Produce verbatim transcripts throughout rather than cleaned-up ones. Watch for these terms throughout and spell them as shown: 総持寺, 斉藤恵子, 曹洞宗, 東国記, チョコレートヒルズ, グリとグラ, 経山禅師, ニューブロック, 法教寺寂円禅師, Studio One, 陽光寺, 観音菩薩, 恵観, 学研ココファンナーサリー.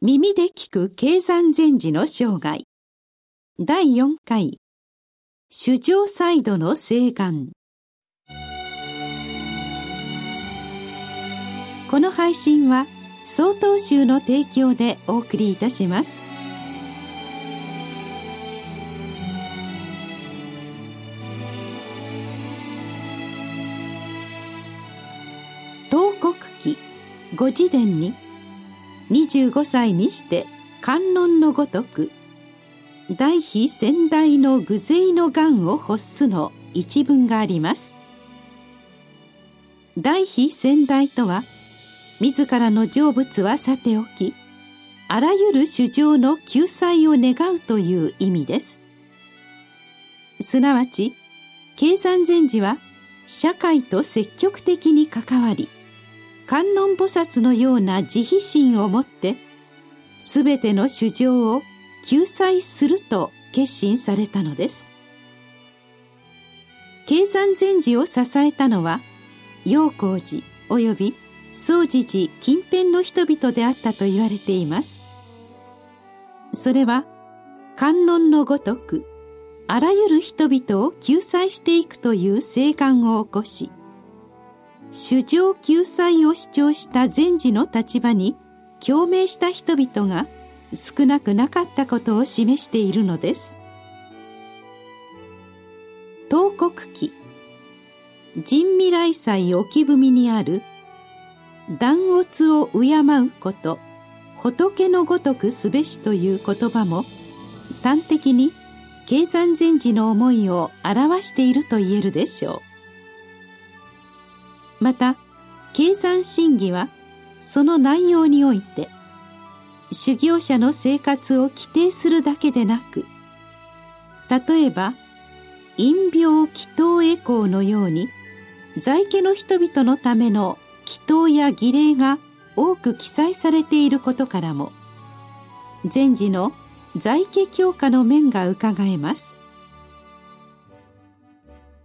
耳で聞く経山禅師の生涯だいよんかい主上サイドの誓願。この配信は曹洞宗の提供でお送りいたします。東国記御自伝ににじゅうごさいにして観音のごとく大悲先代の具勢の願を発すの一文があります。大悲先代とは、自らの成仏はさておき、あらゆる衆生の救済を願うという意味です。すなわち経山禅師は社会と積極的に関わり、観音菩薩のような慈悲心を持ってすべての衆生を救済すると決心されたのです。経山禅師を支えたのは陽光寺および総持寺近辺の人々であったと言われています。それは観音のごとくあらゆる人々を救済していくという誓願を起こし、衆生救済を主張した禅師の立場に共鳴した人々が少なくなかったことを示しているのです。東国記神未来祭置文にある断乙を敬うこと仏のごとくすべしという言葉も、端的に経山禅師の思いを表していると言えるでしょう。また経山真議はその内容において、修行者の生活を規定するだけでなく、例えば陰病祈祷会講のように在家の人々のための祈祷や儀礼が多く記載されていることからも、禅師の在家教化の面がうかがえます。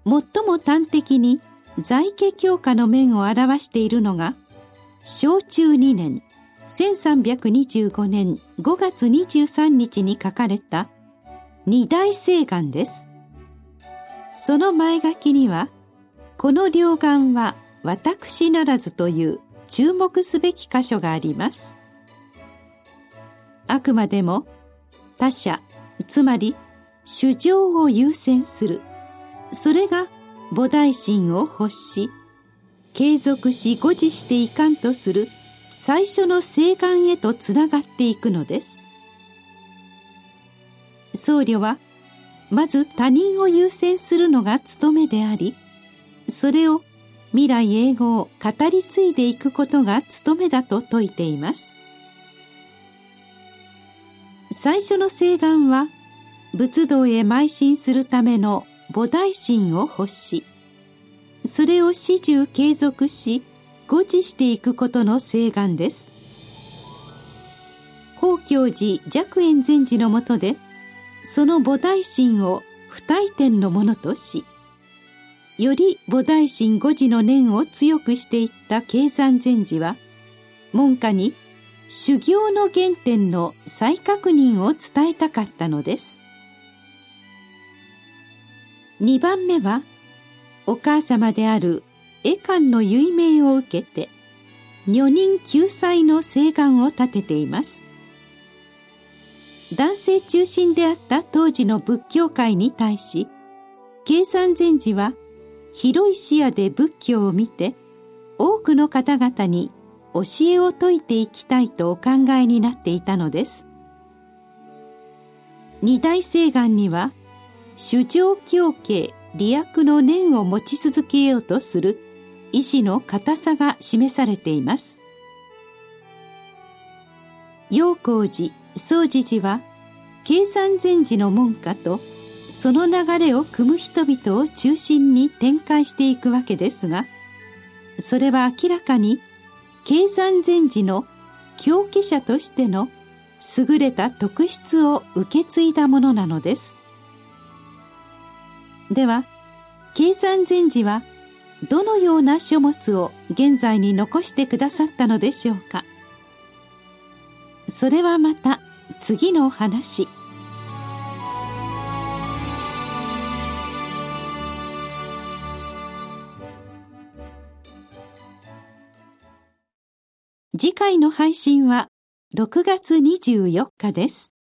最も端的に在家教化の面を表しているのが、正中にねんせんさんびゃくにじゅうごねんごがつにじゅうさんにちに書かれた二大誓願です。その前書きには、この両願は私ならずという注目すべき箇所があります。あくまでも他者、つまり衆生を優先する、それが菩提心を発し継続し護持していかんとする最初の誓願へとつながっていくのです。僧侶はまず他人を優先するのが務めであり、それを未来永劫を語り継いでいくことが務めだと説いています。最初の誓願は仏道へ邁進するための菩提心を発し、それを始終継続し護持していくことの誓願です。法教寺寂円禅師のもとで、その菩提心を不退転のものとし、より菩提心護持の念を強くしていった経山禅師は、門下に修行の原点の再確認を伝えたかったのです。にばんめは、お母様である恵観の遺命を受けて女人救済の誓願を立てています。男性中心であった当時の仏教界に対し、経山禅師は広い視野で仏教を見て、多くの方々に教えを説いていきたいとお考えになっていたのです。二大誓願には、衆生教化利益の念を持ち続けようとする意志の固さが示されています。陽光寺総持寺は経山禅師の門下とその流れを組む人々を中心に展開していくわけですが、それは明らかに経山禅師の教化者としての優れた特質を受け継いだものなのです。では経山禅師はどのような書物を現在に残してくださったのでしょうか。それはまた次の話。次回の配信はろくがつにじゅうよっかです。